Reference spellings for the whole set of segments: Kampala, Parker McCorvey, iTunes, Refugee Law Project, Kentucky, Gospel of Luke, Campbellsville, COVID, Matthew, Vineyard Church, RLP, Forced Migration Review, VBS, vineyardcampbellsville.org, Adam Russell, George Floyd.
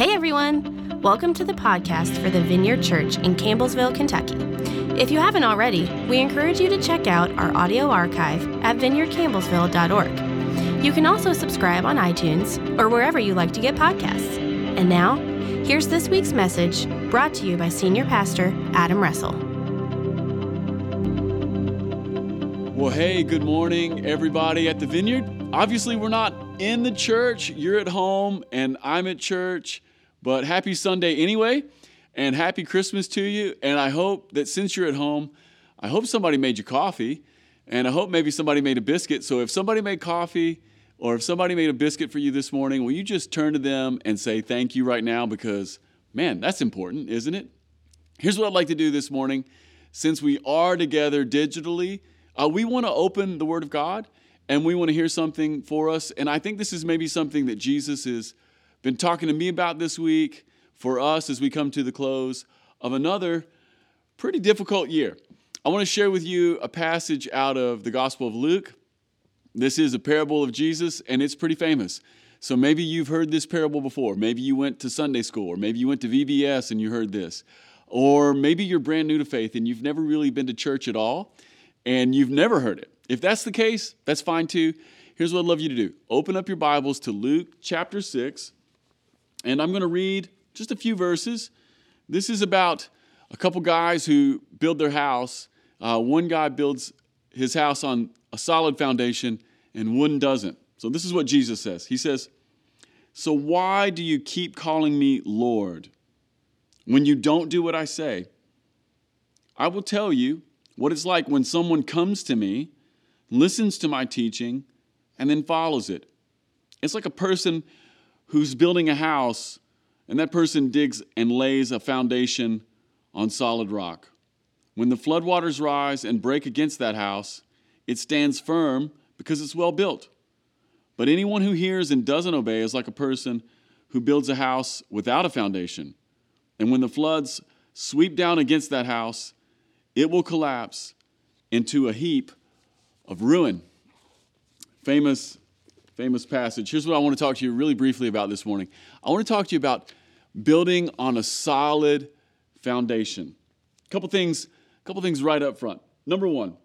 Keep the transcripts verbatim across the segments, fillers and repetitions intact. Hey everyone! Welcome to the podcast for the Vineyard Church in Campbellsville, Kentucky. If you haven't already, we encourage you to check out our audio archive at vineyard campbellsville dot org. You can also subscribe on iTunes or wherever you like to get podcasts. And now, here's this week's message brought to you by Senior Pastor Adam Russell. Well, hey, good morning, everybody at the Vineyard. Obviously, we're not in the church, you're at home, and I'm at church, but happy Sunday anyway, and happy Christmas to you, and I hope that since you're at home, I hope somebody made you coffee, and I hope maybe somebody made a biscuit. So if somebody made coffee, or if somebody made a biscuit for you this morning, will you just turn to them and say thank you right now, because, man, that's important, isn't it? Here's what I'd like to do this morning. Since we are together digitally, uh, we want to open the Word of God, and we want to hear something for us. And I think this is maybe something that Jesus has been talking to me about this week for us as we come to the close of another pretty difficult year. I want to share with you a passage out of the Gospel of Luke. This is a parable of Jesus, and it's pretty famous. So maybe you've heard this parable before. Maybe you went to Sunday school, or maybe you went to V B S and you heard this. Or maybe you're brand new to faith and you've never really been to church at all, and you've never heard it. If that's the case, that's fine too. Here's what I'd love you to do. Open up your Bibles to Luke chapter six, and I'm going to read just a few verses. This is about a couple guys who build their house. Uh, one guy builds his house on a solid foundation, and one doesn't. So this is what Jesus says. He says, "So why do you keep calling me Lord when you don't do what I say? I will tell you what it's like when someone comes to me, listens to my teaching, and then follows it. It's like a person who's building a house, and that person digs and lays a foundation on solid rock. When the floodwaters rise and break against that house, it stands firm because it's well built. But anyone who hears and doesn't obey is like a person who builds a house without a foundation. And when the floods sweep down against that house, it will collapse into a heap of ruin." Famous, famous passage. Here's what I want to talk to you really briefly about this morning. I want to talk to you about building on a solid foundation. A couple things, a couple things right up front. Number one,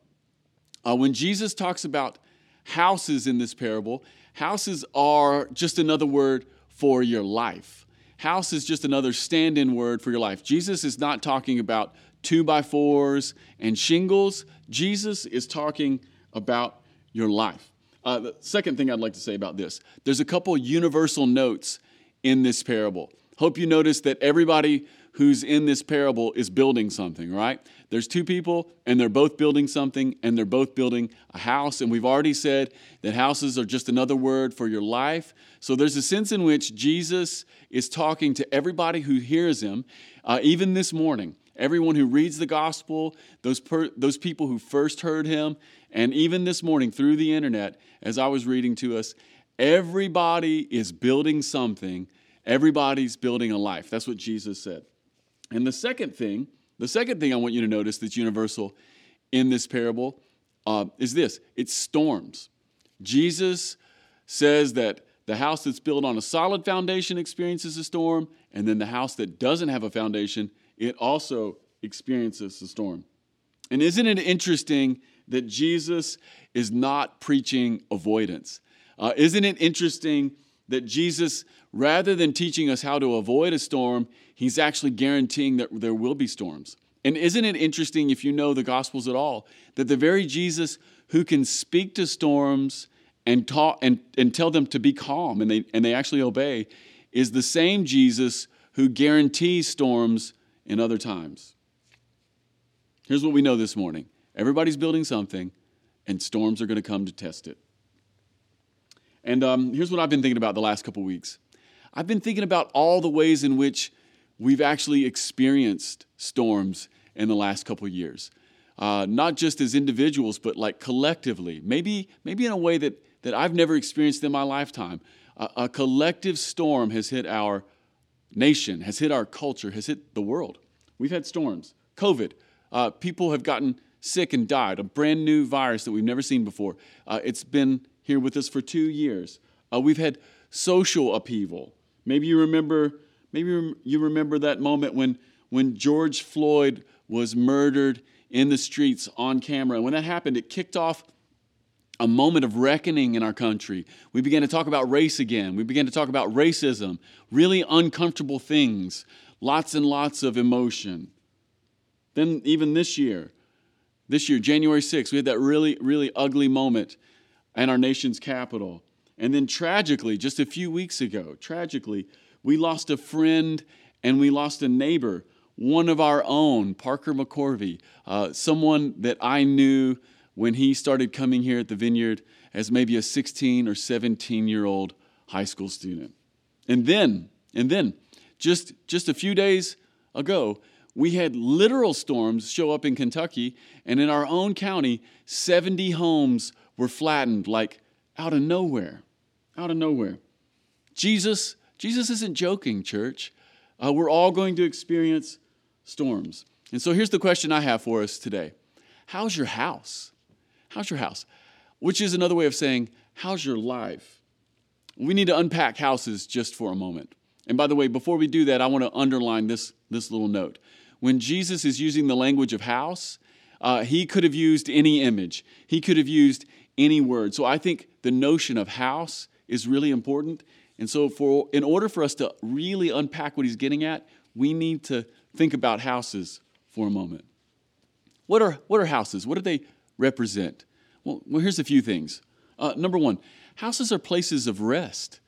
uh, when Jesus talks about houses in this parable, houses are just another word for your life. House is just another stand-in word for your life. Jesus is not talking about two-by-fours and shingles. Jesus is talking about your life. Uh, the second thing I'd like to say about this, there's a couple universal notes in this parable. Hope you notice that everybody who's in this parable is building something, right? There's two people, and they're both building something, and they're both building a house. And we've already said that houses are just another word for your life. So there's a sense in which Jesus is talking to everybody who hears him, uh, even this morning. Everyone who reads the gospel, those per, those people who first heard him, and even this morning through the internet, as I was reading to us, everybody is building something. Everybody's building a life. That's what Jesus said. And the second thing, the second thing I want you to notice that's universal in this parable uh, is this. It's storms. Jesus says that the house that's built on a solid foundation experiences a storm, and then the house that doesn't have a foundation, it also experiences the storm. And isn't it interesting that Jesus is not preaching avoidance? Uh, isn't it interesting that Jesus, rather than teaching us how to avoid a storm, he's actually guaranteeing that there will be storms? And isn't it interesting, if you know the Gospels at all, that the very Jesus who can speak to storms and ta- and, and tell them to be calm, and they, and they actually obey, is the same Jesus who guarantees storms in other times? Here's what we know this morning. Everybody's building something, and storms are going to come to test it. And um, here's what I've been thinking about the last couple weeks. I've been thinking about all the ways in which we've actually experienced storms in the last couple years. Uh, not just as individuals, but like collectively. Maybe, maybe in a way that, that I've never experienced in my lifetime. A, a collective storm has hit our nation, has hit our culture, has hit the world. We've had storms. COVID. Uh, people have gotten sick and died. A brand new virus that we've never seen before. Uh, it's been here with us for two years. Uh, we've had social upheaval. Maybe you remember, Maybe you remember that moment when, when George Floyd was murdered in the streets on camera. When that happened, it kicked off a moment of reckoning in our country. We began to talk about race again. We began to talk about racism. Really uncomfortable things. Lots and lots of emotion. Then even this year, this year, January sixth, we had that really, really ugly moment in our nation's capital. And then tragically, just a few weeks ago, tragically, we lost a friend and we lost a neighbor, one of our own, Parker McCorvey, uh, someone that I knew when he started coming here at the Vineyard as maybe a sixteen or seventeen-year-old high school student. And then, and then, just, just a few days ago, we had literal storms show up in Kentucky, and in our own county, seventy homes were flattened, like out of nowhere, out of nowhere. Jesus, Jesus isn't joking, church. Uh, we're all going to experience storms. And so here's the question I have for us today. How's your house? How's your house? Which is another way of saying, how's your life? We need to unpack houses just for a moment. And by the way, before we do that, I want to underline this, this little note. When Jesus is using the language of house, uh, he could have used any image. He could have used any word. So I think the notion of house is really important. And so for in order for us to really unpack what he's getting at, we need to think about houses for a moment. What are what are houses? What do they represent? Well, well here's a few things. Uh, number one, houses are places of rest.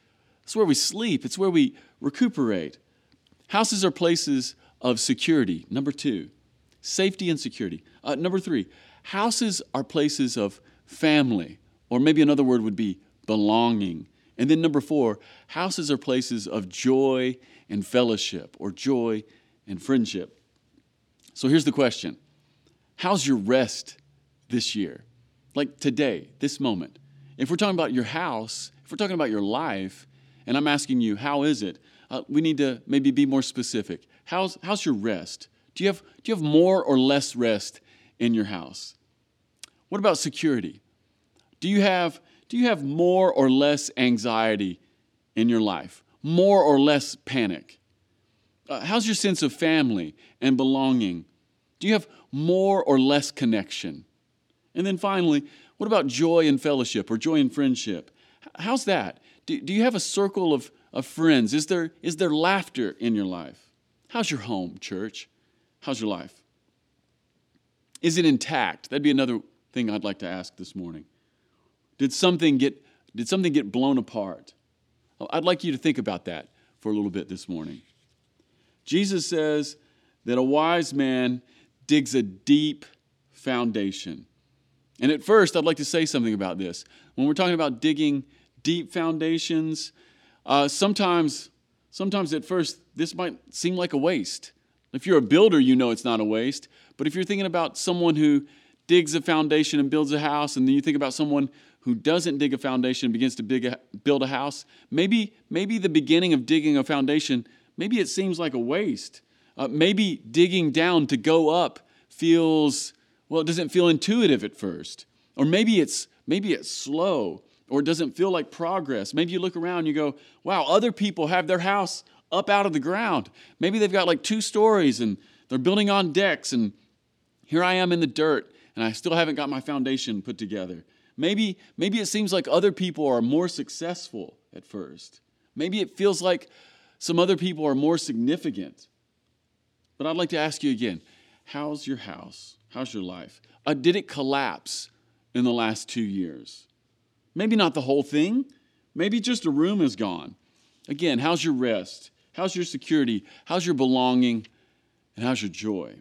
It's where we sleep. It's where we recuperate. Houses are places of security. Number two, safety and security. Uh, number three, houses are places of family, or maybe another word would be belonging. And then number four, houses are places of joy and fellowship, or joy and friendship. So here's the question. How's your rest this year? Like today, this moment. If we're talking about your house, if we're talking about your life, and I'm asking you, how is it? Uh, we need to maybe be more specific. How's how's your rest? Do you have do you have more or less rest in your house? What about security? Do you have Do you have more or less anxiety in your life? More or less panic? Uh, how's your sense of family and belonging? Do you have more or less connection? And then finally, what about joy and fellowship or joy and friendship? How's that? Do, do you have a circle of, of friends? Is there, is there laughter in your life? How's your home, church? How's your life? Is it intact? That'd be another thing I'd like to ask this morning. Did something get did something get blown apart? I'd like you to think about that for a little bit this morning. Jesus says that a wise man digs a deep foundation. And at first, I'd like to say something about this. When we're talking about digging deep foundations, uh, sometimes, sometimes at first, this might seem like a waste. If you're a builder, you know it's not a waste. But if you're thinking about someone who digs a foundation and builds a house, and then you think about someone who doesn't dig a foundation and begins to big, build a house, maybe maybe the beginning of digging a foundation, maybe it seems like a waste. Uh, maybe digging down to go up feels, well, it doesn't feel intuitive at first. Or maybe it's maybe it's slow, or it doesn't feel like progress. Maybe you look around and you go, wow, other people have their house up out of the ground. Maybe they've got like two stories, and they're building on decks, and here I am in the dirt, and I still haven't got my foundation put together. Maybe, maybe it seems like other people are more successful at first. Maybe it feels like some other people are more significant. But I'd like to ask you again, how's your house? How's your life? Uh, did it collapse in the last two years? Maybe not the whole thing. Maybe just a room is gone. Again, how's your rest? How's your security? How's your belonging? And how's your joy?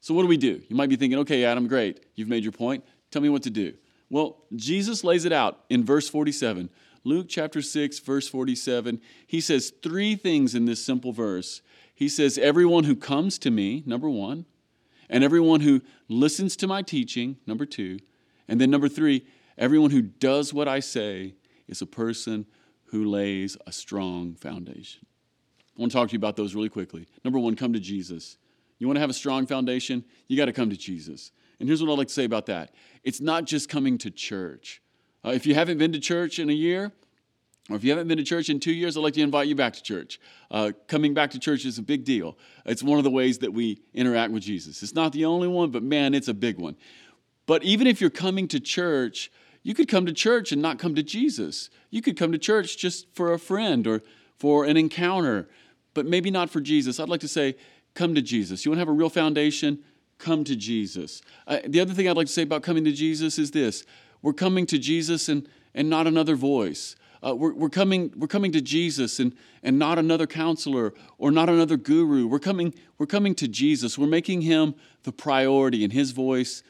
So what do we do? You might be thinking, okay, Adam, great. You've made your point. Tell me what to do. Well, Jesus lays it out in verse forty-seven. Luke chapter six, verse forty-seven. He says three things in this simple verse. He says, everyone who comes to me, number one, and everyone who listens to my teaching, number two, and then number three, everyone who does what I say is a person who lays a strong foundation. I want to talk to you about those really quickly. Number one, come to Jesus. You want to have a strong foundation? You got to come to Jesus. And here's what I'd like to say about that. It's not just coming to church. Uh, if you haven't been to church in a year, Or if you haven't been to church in two years, I'd like to invite you back to church. Uh, coming back to church is a big deal. It's one of the ways that we interact with Jesus. It's not the only one, but man, it's a big one. But even if you're coming to church, you could come to church and not come to Jesus. You could come to church just for a friend or for an encounter, but maybe not for Jesus. I'd like to say, come to Jesus. You want to have a real foundation? Come to Jesus. Uh, the other thing I'd like to say about coming to Jesus is this. We're coming to Jesus and, and not another voice. Uh, we're, we're coming. We're coming to Jesus, and and not another counselor or not another guru. We're coming. We're coming to Jesus. We're making Him the priority, and His voice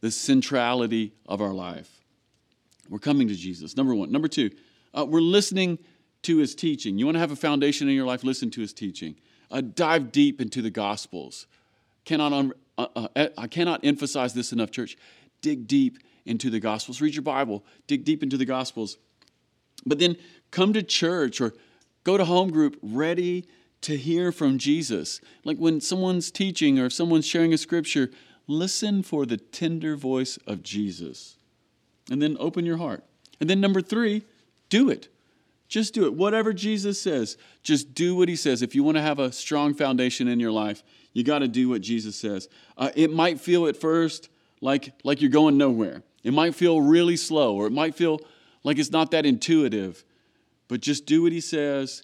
the centrality of our life. We're coming to Jesus. Number one. Number two. Uh, we're listening to His teaching. You want to have a foundation in your life? Listen to His teaching. Uh, dive deep into the Gospels. Cannot. Un- uh, uh, I cannot emphasize this enough, church. Dig deep into the Gospels. Read your Bible. Dig deep into the Gospels. But then come to church or go to home group ready to hear from Jesus. Like when someone's teaching or if someone's sharing a scripture, listen for the tender voice of Jesus. And then open your heart. And then number three, do it. Just do it. Whatever Jesus says, just do what He says. If you want to have a strong foundation in your life, you got to do what Jesus says. Uh, it might feel at first like, like you're going nowhere. It might feel really slow, or it might feel like it's not that intuitive, but just do what He says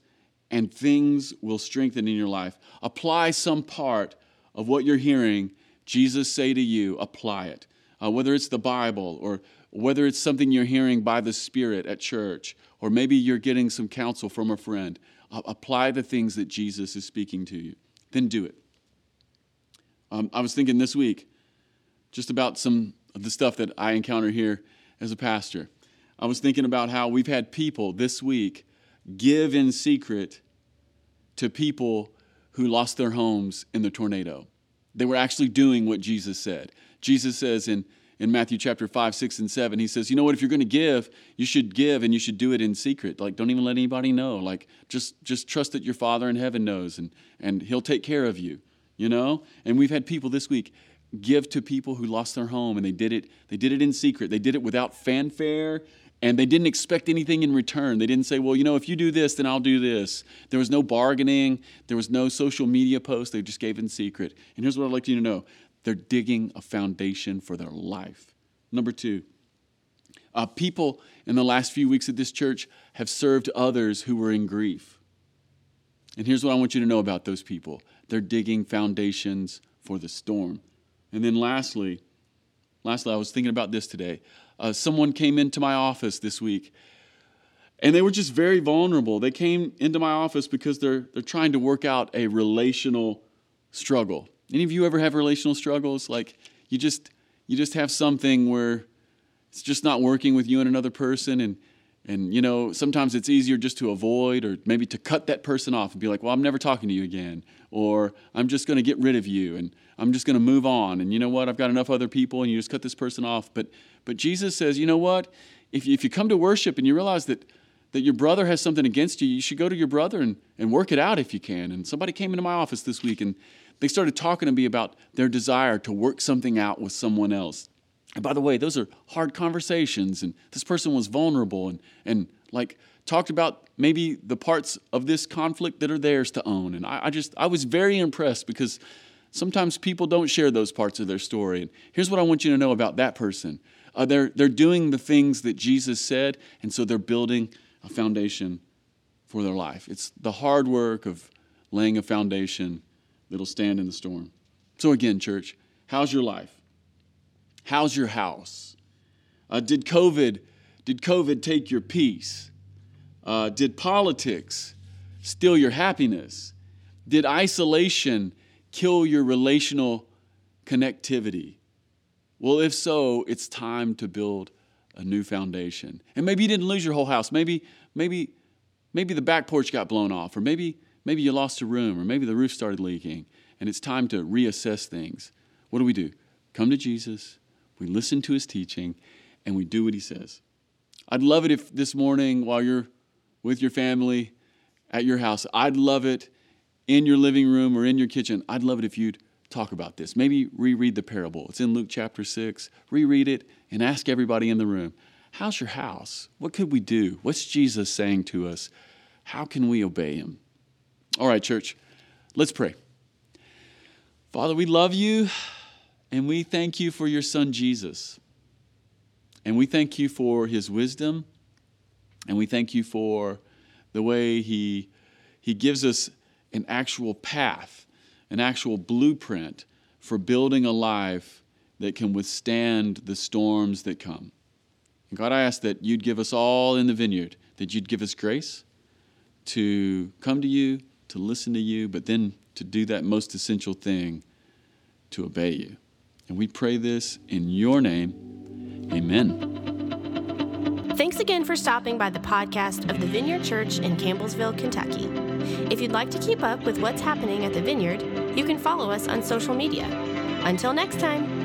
and things will strengthen in your life. Apply some part of what you're hearing Jesus say to you. Apply it, uh, whether it's the Bible or whether it's something you're hearing by the Spirit at church, or maybe you're getting some counsel from a friend. Uh, apply the things that Jesus is speaking to you. Then do it. Um, I was thinking this week just about some of the stuff that I encounter here as a pastor. I was thinking about how we've had people this week give in secret to people who lost their homes in the tornado. They were actually doing what Jesus said. Jesus says in, in Matthew chapter five, six, and seven, He says, you know what, if you're going to give, you should give and you should do it in secret. Like, don't even let anybody know. Like, just, just trust that your Father in heaven knows and, and He'll take care of you, you know? And we've had people this week give to people who lost their home, and they did it, they did it in secret. They did it without fanfare. And they didn't expect anything in return. They didn't say, well, you know, if you do this, then I'll do this. There was no bargaining. There was no social media post. They just gave in secret. And here's what I'd like you to know. They're digging a foundation for their life. Number two, uh, people in the last few weeks at this church have served others who were in grief. And here's what I want you to know about those people. They're digging foundations for the storm. And then lastly, lastly, I was thinking about this today. Uh, someone came into my office this week, and they were just very vulnerable. They came into my office because they're they're trying to work out a relational struggle. Any of you ever have relational struggles? Like you just you just have something where it's just not working with you and another person, and and you know sometimes it's easier just to avoid or maybe to cut that person off and be like, well, I'm never talking to you again, or I'm just going to get rid of you, and I'm just going to move on. And you know what? I've got enough other people, and you just cut this person off. But but Jesus says, you know what? If you, if you come to worship and you realize that, that your brother has something against you, you should go to your brother and, and work it out if you can. And somebody came into my office this week, and they started talking to me about their desire to work something out with someone else. And by the way, those are hard conversations, and this person was vulnerable and and like talked about maybe the parts of this conflict that are theirs to own. And I, I just I was very impressed because sometimes people don't share those parts of their story. And here's what I want you to know about that person. Uh, they're, they're doing the things that Jesus said, and so they're building a foundation for their life. It's the hard work of laying a foundation that'll stand in the storm. So again, church, how's your life? How's your house? Uh, did COVID, did COVID take your peace? Uh, did politics steal your happiness? Did isolation kill your relational connectivity? Well, if so, it's time to build a new foundation. And maybe you didn't lose your whole house. Maybe, maybe, maybe the back porch got blown off, or maybe, maybe you lost a room, or maybe the roof started leaking, and it's time to reassess things. What do we do? Come to Jesus, we listen to His teaching, and we do what He says. I'd love it if this morning, while you're with your family at your house, I'd love it in your living room or in your kitchen, I'd love it if you'd talk about this. Maybe reread the parable. It's in Luke chapter six. Reread it and ask everybody in the room, How's your house? What could we do? What's Jesus saying to us? How can we obey him? All right, church, let's pray. Father, we love you, and we thank you for your son, Jesus. And we thank you for his wisdom, and we thank you for the way he, he gives us an actual path, an actual blueprint for building a life that can withstand the storms that come. And God, I ask that you'd give us all in the vineyard, that you'd give us grace to come to you, to listen to you, but then to do that most essential thing, to obey you. And we pray this in your name. Amen. Thanks again for stopping by the podcast of the Vineyard Church in Campbellsville, Kentucky. If you'd like to keep up with what's happening at the Vineyard, you can follow us on social media. Until next time.